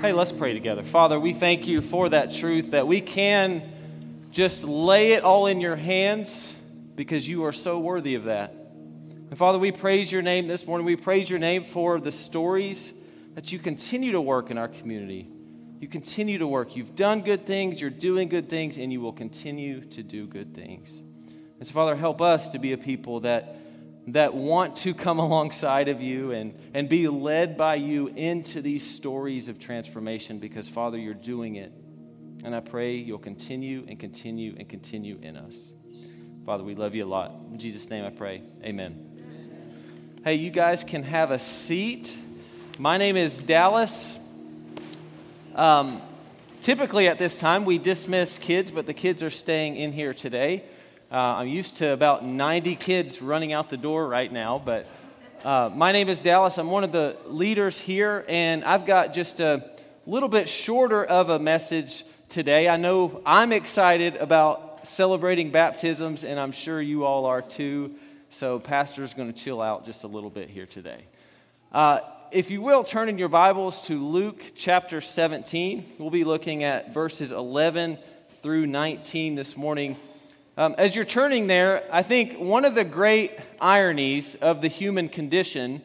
Hey, let's pray together. Father, we thank you for that truth that we can just lay it all in your hands because you are so worthy of that. And Father, we praise your name this morning. We praise your name for the stories that you continue to work in our community. You continue to work. You've done good things, you're doing good things, and you will continue to do good things. And so, Father, help us to be a people that want to come alongside of you and be led by you into these stories of transformation because, Father, you're doing it. And I pray you'll continue and continue and continue in us. Father, we love you a lot. In Jesus' name I pray. Amen. Amen. Hey, you guys can have a seat. My name is Dallas. Typically at this time we dismiss kids, but the kids are staying in here today. I'm used to about 90 kids running out the door right now, but my name is Dallas. I'm one of the leaders here, and I've got just a little bit shorter of a message today. I know I'm excited about celebrating baptisms, and I'm sure you all are too, so Pastor's going to chill out just a little bit here today. If you will, turn in your Bibles to Luke chapter 17. We'll be looking at verses 11 through 19 this morning. As you're turning there, I think one of the great ironies of the human condition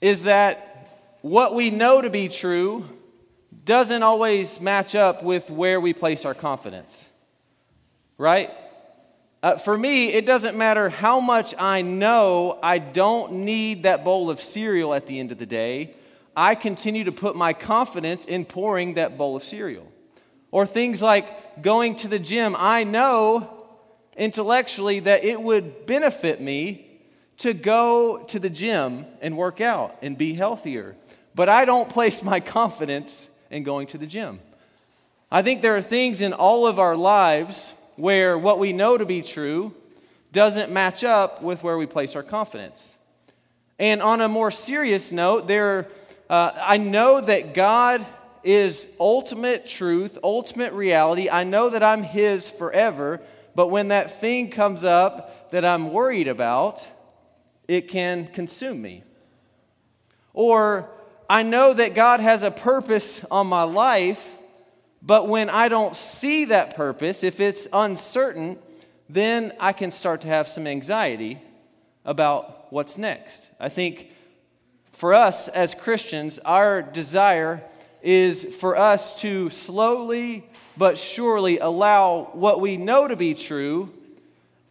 is that what we know to be true doesn't always match up with where we place our confidence, right? For me, it doesn't matter how much I know I don't need that bowl of cereal at the end of the day. I continue to put my confidence in pouring that bowl of cereal. Or things like going to the gym. I know intellectually that it would benefit me to go to the gym and work out and be healthier. But I don't place my confidence in going to the gym. I think there are things in all of our lives where what we know to be true doesn't match up with where we place our confidence. And on a more serious note, I know that God is ultimate truth, ultimate reality. I know that I'm His forever, but when that thing comes up that I'm worried about, it can consume me. Or I know that God has a purpose on my life, but when I don't see that purpose, if it's uncertain, then I can start to have some anxiety about what's next. I think for us as Christians, our desire is for us to slowly but surely allow what we know to be true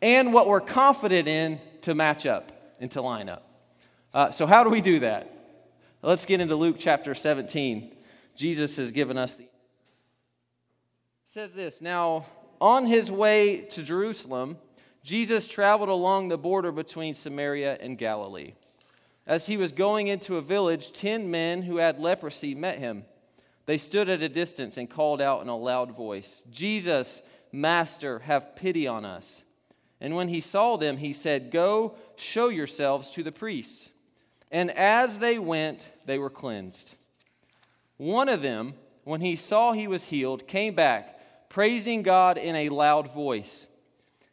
and what we're confident in to match up and to line up. So how do we do that? Let's get into Luke chapter 17. Jesus has given us it says this, "Now on his way to Jerusalem, Jesus traveled along the border between Samaria and Galilee. As he was going into a village, 10 men who had leprosy met him. They stood at a distance and called out in a loud voice, 'Jesus, Master, have pity on us.' And when he saw them, he said, 'Go, show yourselves to the priests.' And as they went, they were cleansed. One of them, when he saw he was healed, came back, praising God in a loud voice.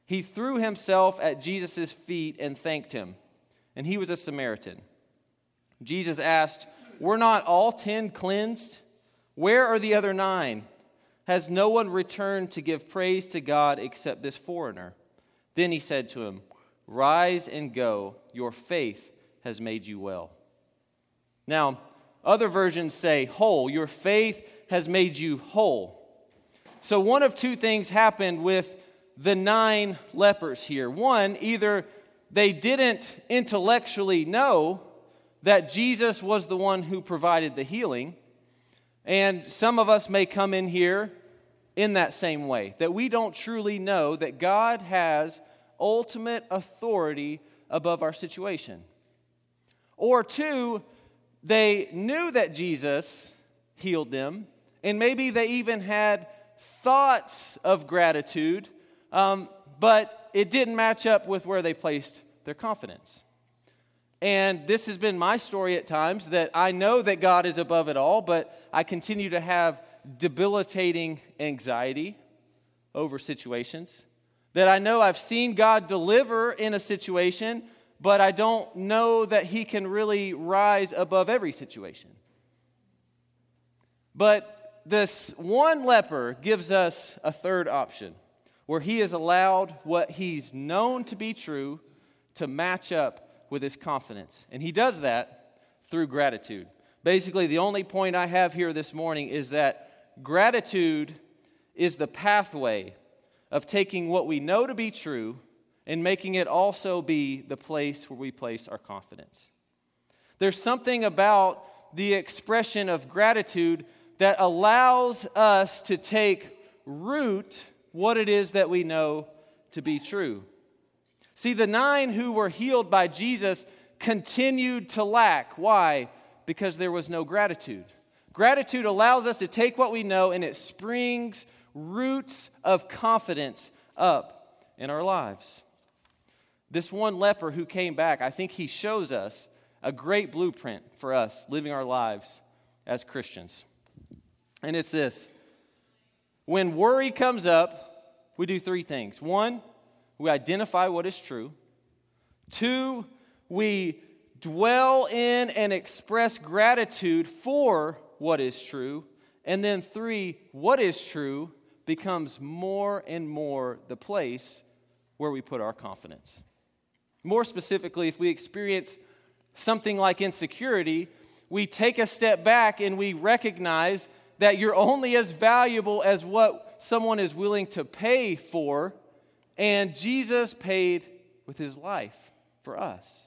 He threw himself at Jesus' feet and thanked him. And he was a Samaritan. Jesus asked, 'Were not all 10 cleansed? Where are the other 9? Has no one returned to give praise to God except this foreigner?' Then he said to him, 'Rise and go. Your faith has made you well.'" Now, other versions say whole. Your faith has made you whole. So one of two things happened with the 9 lepers here. One, either they didn't intellectually know that Jesus was the one who provided the healing. And some of us may come in here in that same way, that we don't truly know that God has ultimate authority above our situation. Or two, they knew that Jesus healed them, and maybe they even had thoughts of gratitude, but it didn't match up with where they placed their confidence. And this has been my story at times, that I know that God is above it all, but I continue to have debilitating anxiety over situations. That I know I've seen God deliver in a situation, but I don't know that He can really rise above every situation. But this one leper gives us a third option, where he is allowed what he's known to be true to match up with his confidence. And he does that through gratitude. Basically, the only point I have here this morning is that gratitude is the pathway of taking what we know to be true and making it also be the place where we place our confidence. There's something about the expression of gratitude that allows us to take root what it is that we know to be true. See, the 9 who were healed by Jesus continued to lack. Why? Because there was no gratitude. Gratitude allows us to take what we know, and it springs roots of confidence up in our lives. This one leper who came back, I think he shows us a great blueprint for us living our lives as Christians. And it's this. When worry comes up, we do 3 things. 1, we identify what is true. 2, we dwell in and express gratitude for what is true. And then 3, what is true becomes more and more the place where we put our confidence. More specifically, if we experience something like insecurity, we take a step back and we recognize that you're only as valuable as what someone is willing to pay for, and Jesus paid with his life for us.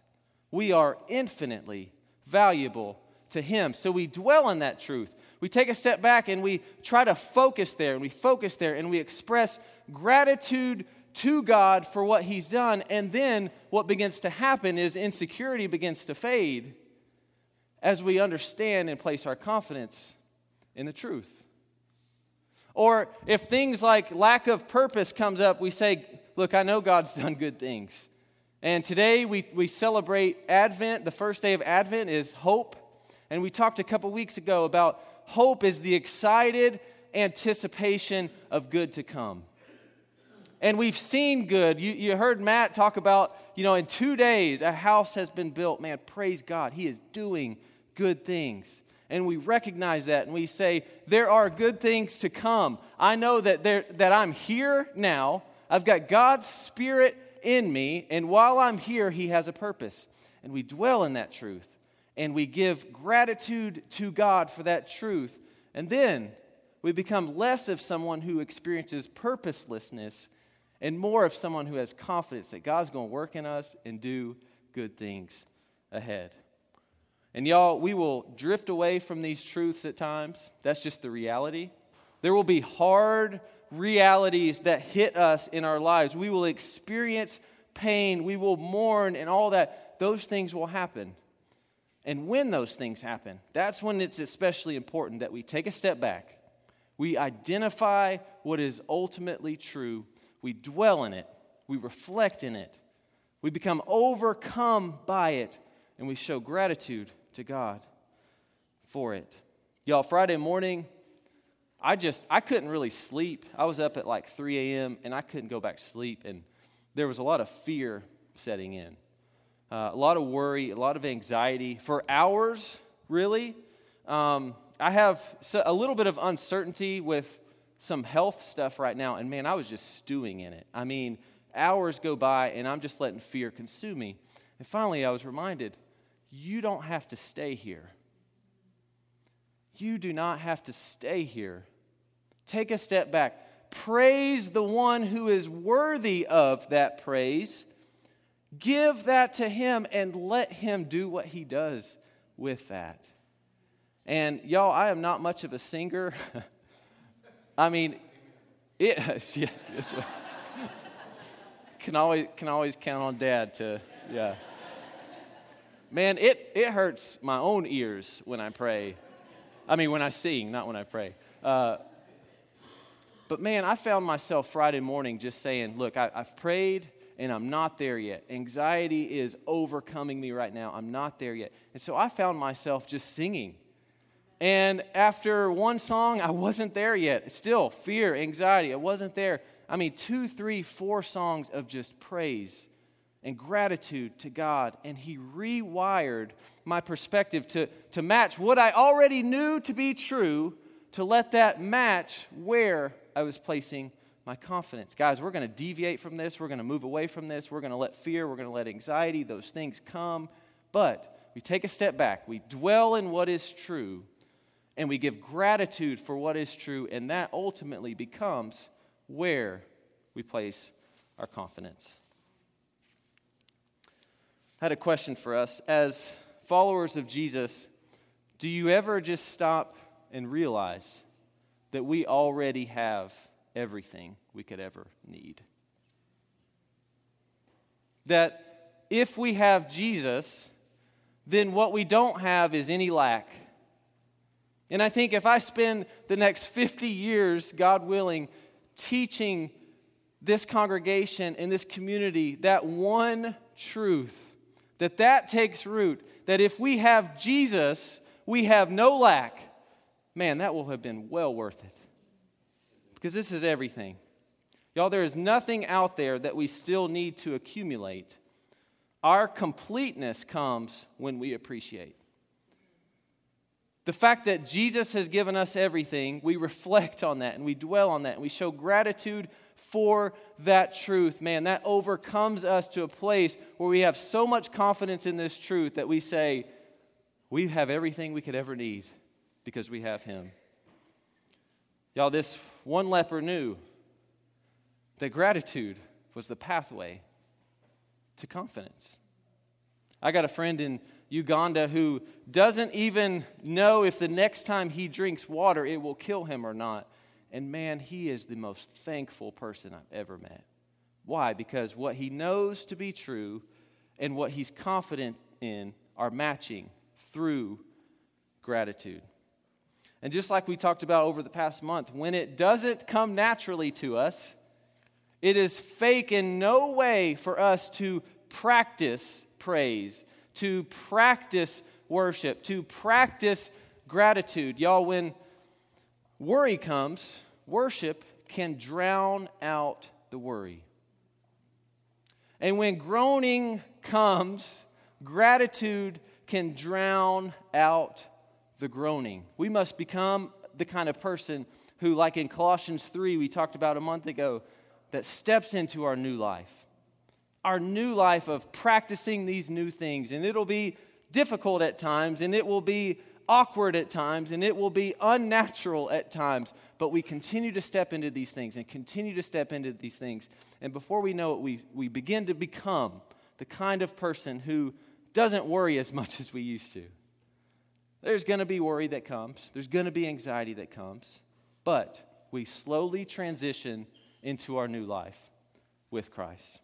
We are infinitely valuable to him. So we dwell on that truth. We take a step back and we try to focus there, and we focus there, and we express gratitude to God for what he's done. And then what begins to happen is insecurity begins to fade as we understand and place our confidence in the truth. Or if things like lack of purpose comes up, we say, look, I know God's done good things. And today we celebrate Advent. The first day of Advent is hope. And we talked a couple weeks ago about hope is the excited anticipation of good to come. And we've seen good. You heard Matt talk about, in 2 days a house has been built. Man, praise God. He is doing good things. And we recognize that, and we say, there are good things to come. I know that I'm here now. I've got God's Spirit in me, and while I'm here, he has a purpose. And we dwell in that truth, and we give gratitude to God for that truth. And then we become less of someone who experiences purposelessness and more of someone who has confidence that God's going to work in us and do good things ahead. And y'all, we will drift away from these truths at times. That's just the reality. There will be hard realities that hit us in our lives. We will experience pain. We will mourn and all that. Those things will happen. And when those things happen, that's when it's especially important that we take a step back. We identify what is ultimately true. We dwell in it. We reflect in it. We become overcome by it. And we show gratitude to God for it. Y'all, Friday morning, I couldn't really sleep. I was up at like 3 a.m. and I couldn't go back to sleep. And there was a lot of fear setting in. A lot of worry, a lot of anxiety. For hours, really, I have a little bit of uncertainty with some health stuff right now. And man, I was just stewing in it. I mean, hours go by and I'm just letting fear consume me. And finally, I was reminded, you don't have to stay here. You do not have to stay here. Take a step back. Praise the one who is worthy of that praise. Give that to him and let him do what he does with that. And y'all, I am not much of a singer. I mean, yeah, that's right. Can always count on Dad to, yeah. Man, it hurts my own ears when I pray. I mean, when I sing, not when I pray. But man, I found myself Friday morning just saying, look, I've prayed and I'm not there yet. Anxiety is overcoming me right now. I'm not there yet. And so I found myself just singing. And after one song, I wasn't there yet. Still, fear, anxiety, I wasn't there. I mean, 2, 3, 4 songs of just praise and gratitude to God, and he rewired my perspective to match what I already knew to be true to let that match where I was placing my confidence. Guys, we're going to deviate from this. We're going to move away from this. We're going to let fear. We're going to let anxiety, those things come. But we take a step back. We dwell in what is true, and we give gratitude for what is true, and that ultimately becomes where we place our confidence. I had a question for us. As followers of Jesus, do you ever just stop and realize that we already have everything we could ever need? That if we have Jesus, then what we don't have is any lack. And I think if I spend the next 50 years, God willing, teaching this congregation and this community that one truth, that takes root, that if we have Jesus, we have no lack, man, that will have been well worth it. Because this is everything. Y'all, there is nothing out there that we still need to accumulate. Our completeness comes when we appreciate. The fact that Jesus has given us everything, we reflect on that and we dwell on that and we show gratitude for that truth. Man, that overcomes us to a place where we have so much confidence in this truth that we say, we have everything we could ever need because we have Him. Y'all, this one leper knew that gratitude was the pathway to confidence. I got a friend in Uganda who doesn't even know if the next time he drinks water it will kill him or not. And man, he is the most thankful person I've ever met. Why? Because what he knows to be true and what he's confident in are matching through gratitude. And just like we talked about over the past month, when it doesn't come naturally to us, it is fake in no way for us to practice praise, to practice worship, to practice gratitude. Y'all, when worry comes, worship can drown out the worry. And when groaning comes, gratitude can drown out the groaning. We must become the kind of person who, like in Colossians 3, we talked about a month ago, that steps into our new life. Our new life of practicing these new things. And it'll be difficult at times, and it will be awkward at times, and it will be unnatural at times. But we continue to step into these things and continue to step into these things. And before we know it, we begin to become the kind of person who doesn't worry as much as we used to. There's going to be worry that comes. There's going to be anxiety that comes. But we slowly transition into our new life with Christ.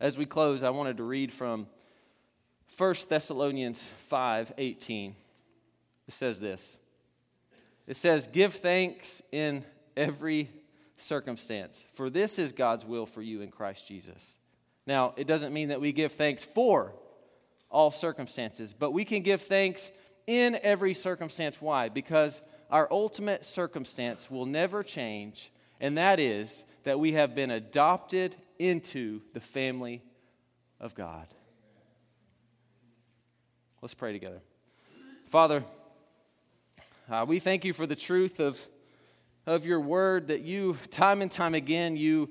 As we close, I wanted to read from 1 Thessalonians 5:18. It says this. It says, "Give thanks in every circumstance, for this is God's will for you in Christ Jesus." Now, it doesn't mean that we give thanks for all circumstances, but we can give thanks in every circumstance. Why? Because our ultimate circumstance will never change, and that is that we have been adopted into the family of God. Let's pray together. Father, we thank you for the truth of your word, that you, time and time again, you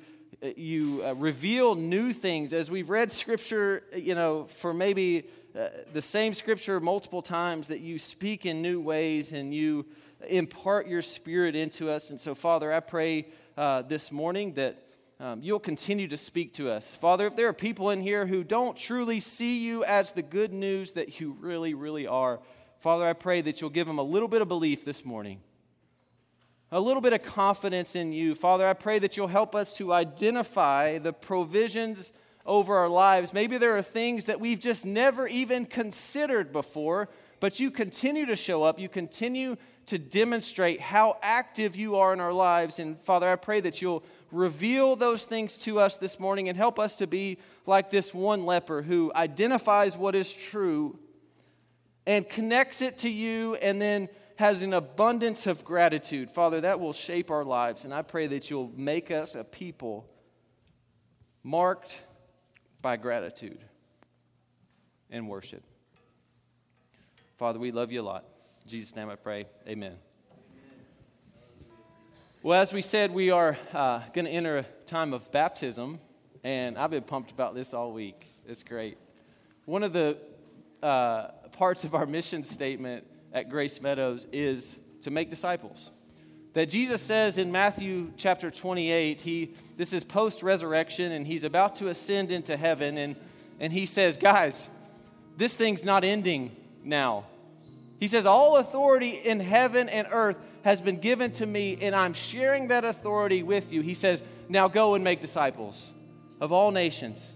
reveal new things. As we've read scripture, for maybe the same scripture multiple times, that you speak in new ways and you impart your spirit into us. And so, Father, I pray this morning that you'll continue to speak to us. Father, if there are people in here who don't truly see you as the good news that you really, really are, Father, I pray that you'll give them a little bit of belief this morning, a little bit of confidence in you. Father, I pray that you'll help us to identify the provisions over our lives. Maybe there are things that we've just never even considered before, but you continue to show up. You continue to demonstrate how active you are in our lives. And Father, I pray that you'll reveal those things to us this morning and help us to be like this one leper who identifies what is true and connects it to you and then has an abundance of gratitude. Father, that will shape our lives. And I pray that you'll make us a people marked by gratitude and worship. Father, we love you a lot. In Jesus' name I pray, amen. Well, as we said, we are going to enter a time of baptism, and I've been pumped about this all week. It's great. One of the parts of our mission statement at Grace Meadows is to make disciples. That Jesus says in Matthew chapter 28, this is post-resurrection, and he's about to ascend into heaven, and he says, guys, this thing's not ending now. He says, all authority in heaven and earth has been given to me, and I'm sharing that authority with you. He says, now go and make disciples of all nations.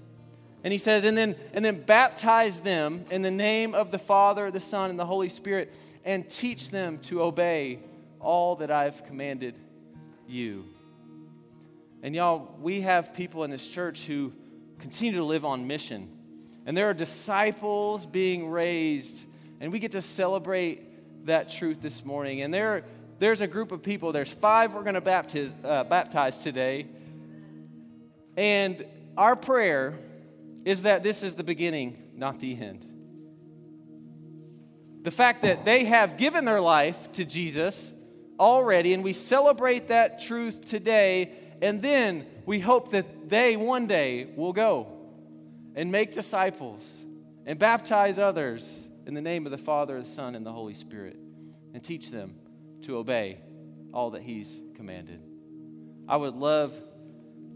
And he says, and then baptize them in the name of the Father, the Son, and the Holy Spirit, and teach them to obey all that I've commanded you. And y'all, we have people in this church who continue to live on mission. And there are disciples being raised, and we get to celebrate that truth this morning. And there's a group of people. There's 5 we're going to baptize today. And our prayer is that this is the beginning, not the end. The fact that they have given their life to Jesus already, and we celebrate that truth today, and then we hope that they one day will go and make disciples and baptize others in the name of the Father, the Son, and the Holy Spirit, and teach them to obey all that he's commanded. I would love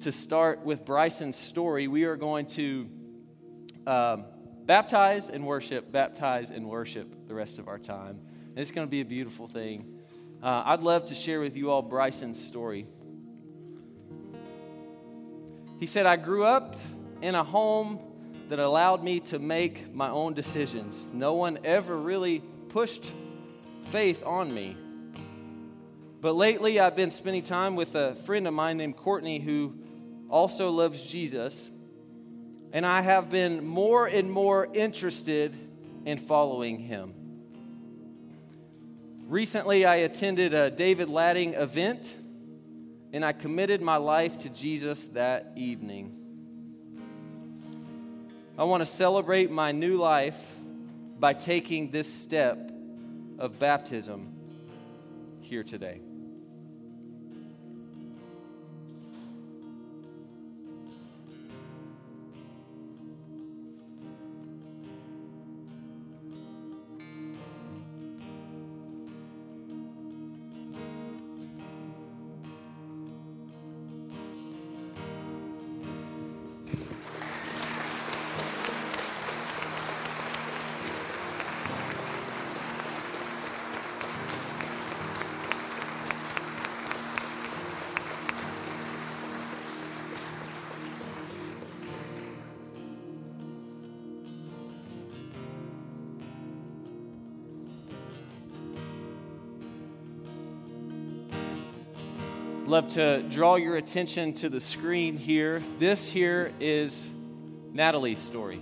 to start with Bryson's story. We are going to baptize and worship the rest of our time. And it's going to be a beautiful thing. I'd love to share with you all Bryson's story. He said, I grew up in a home that allowed me to make my own decisions. No one ever really pushed faith on me. But lately, I've been spending time with a friend of mine named Courtney who also loves Jesus. And I have been more and more interested in following him. Recently, I attended a David Ladding event, and I committed my life to Jesus that evening. I want to celebrate my new life by taking this step of baptism here today. Love to draw your attention to the screen here. This here is Natalie's story.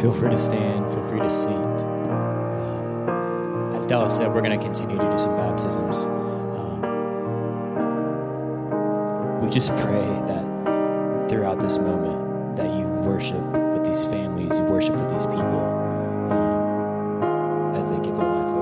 Feel free to stand, feel free to sit. As Dallas said, we're going to continue to do some baptisms. We just pray that throughout this moment that you worship with these families, you worship with these people as they give their life over.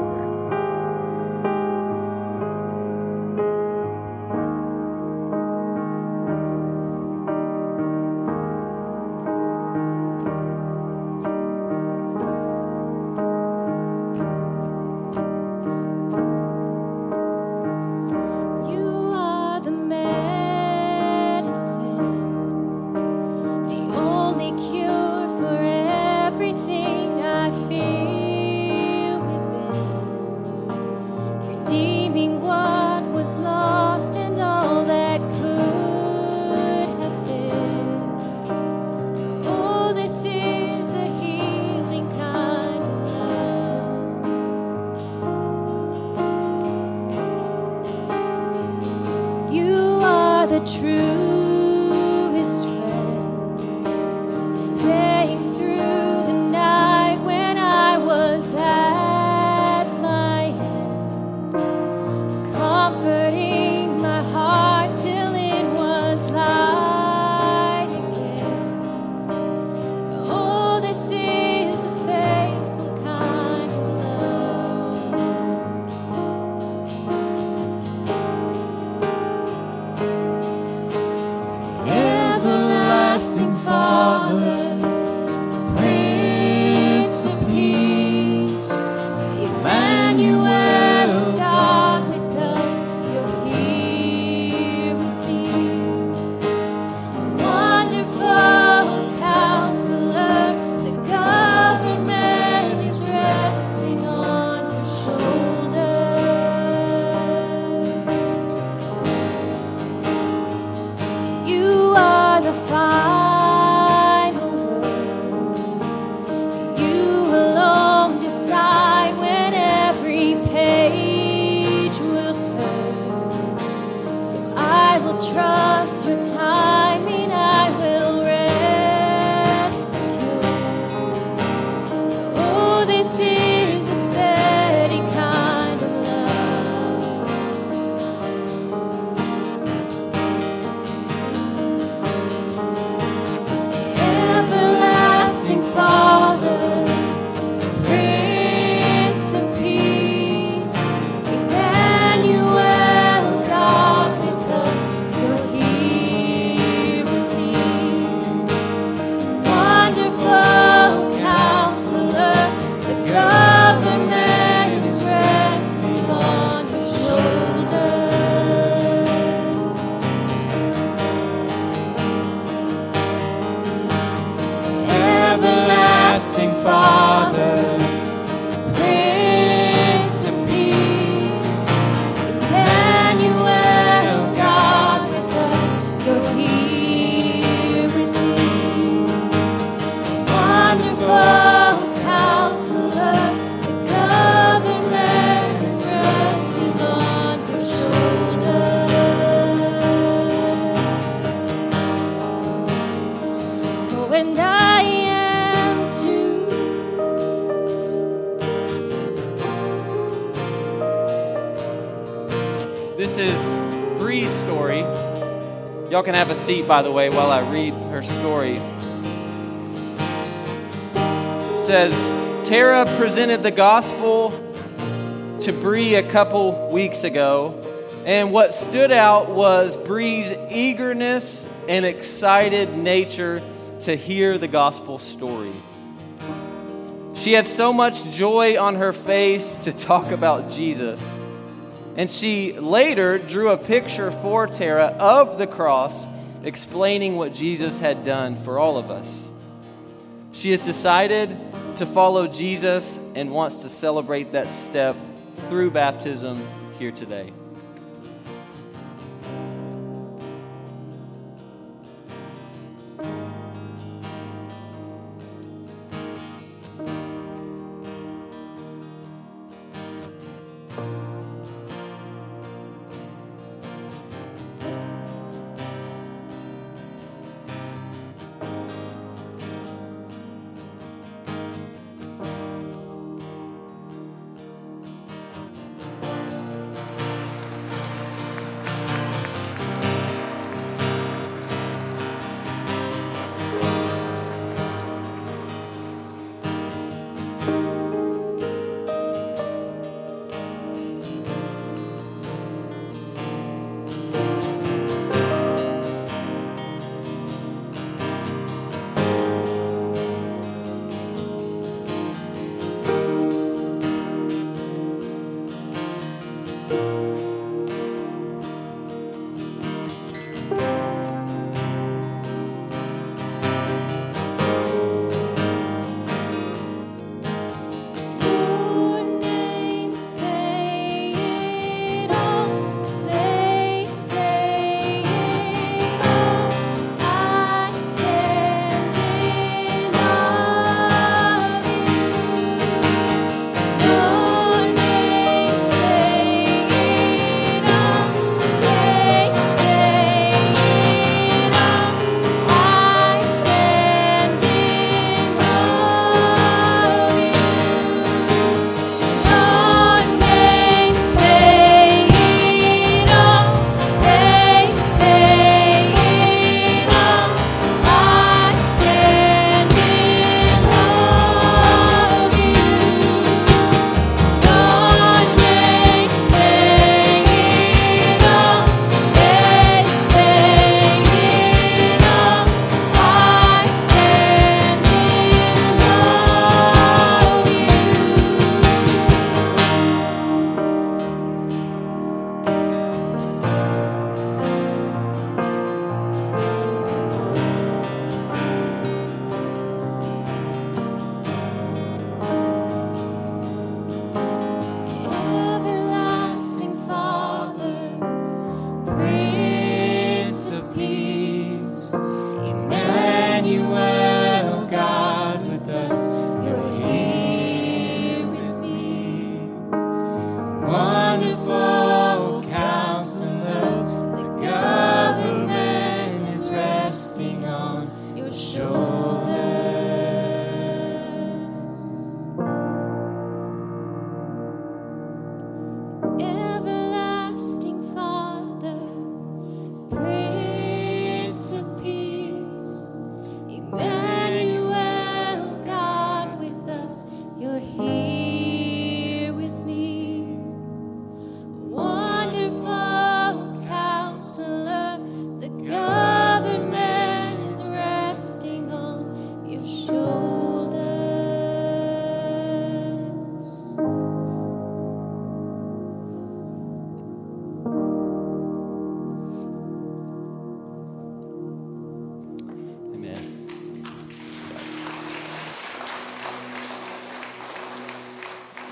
Y'all can have a seat, by the way, while I read her story. It says, Tara presented the gospel to Bree a couple weeks ago, and what stood out was Bree's eagerness and excited nature to hear the gospel story. She had so much joy on her face to talk about Jesus. And she later drew a picture for Tara of the cross, explaining what Jesus had done for all of us. She has decided to follow Jesus and wants to celebrate that step through baptism here today.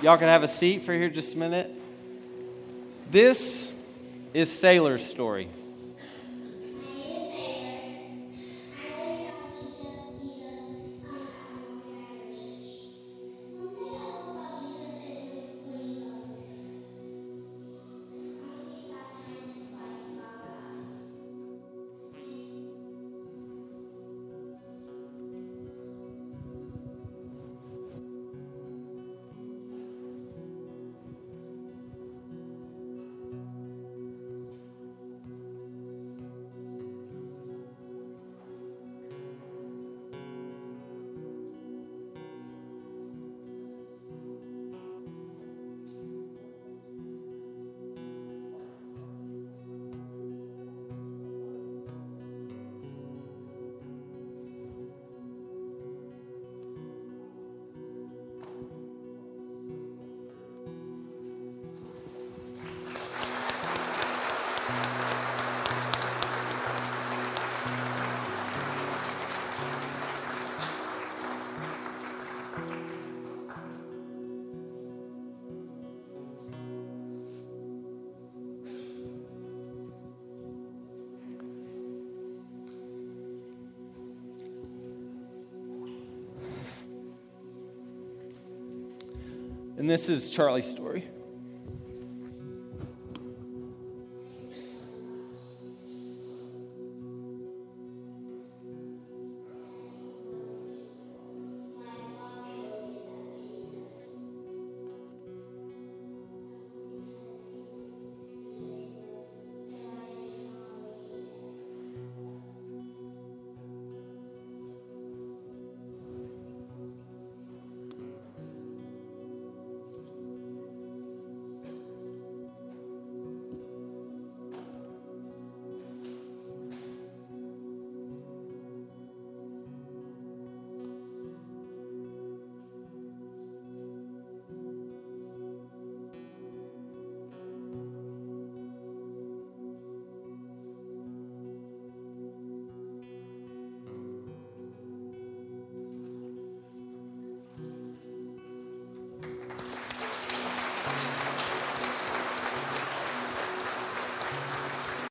Y'all can have a seat for here just a minute. This is Sailor's story. And this is Charlie's story.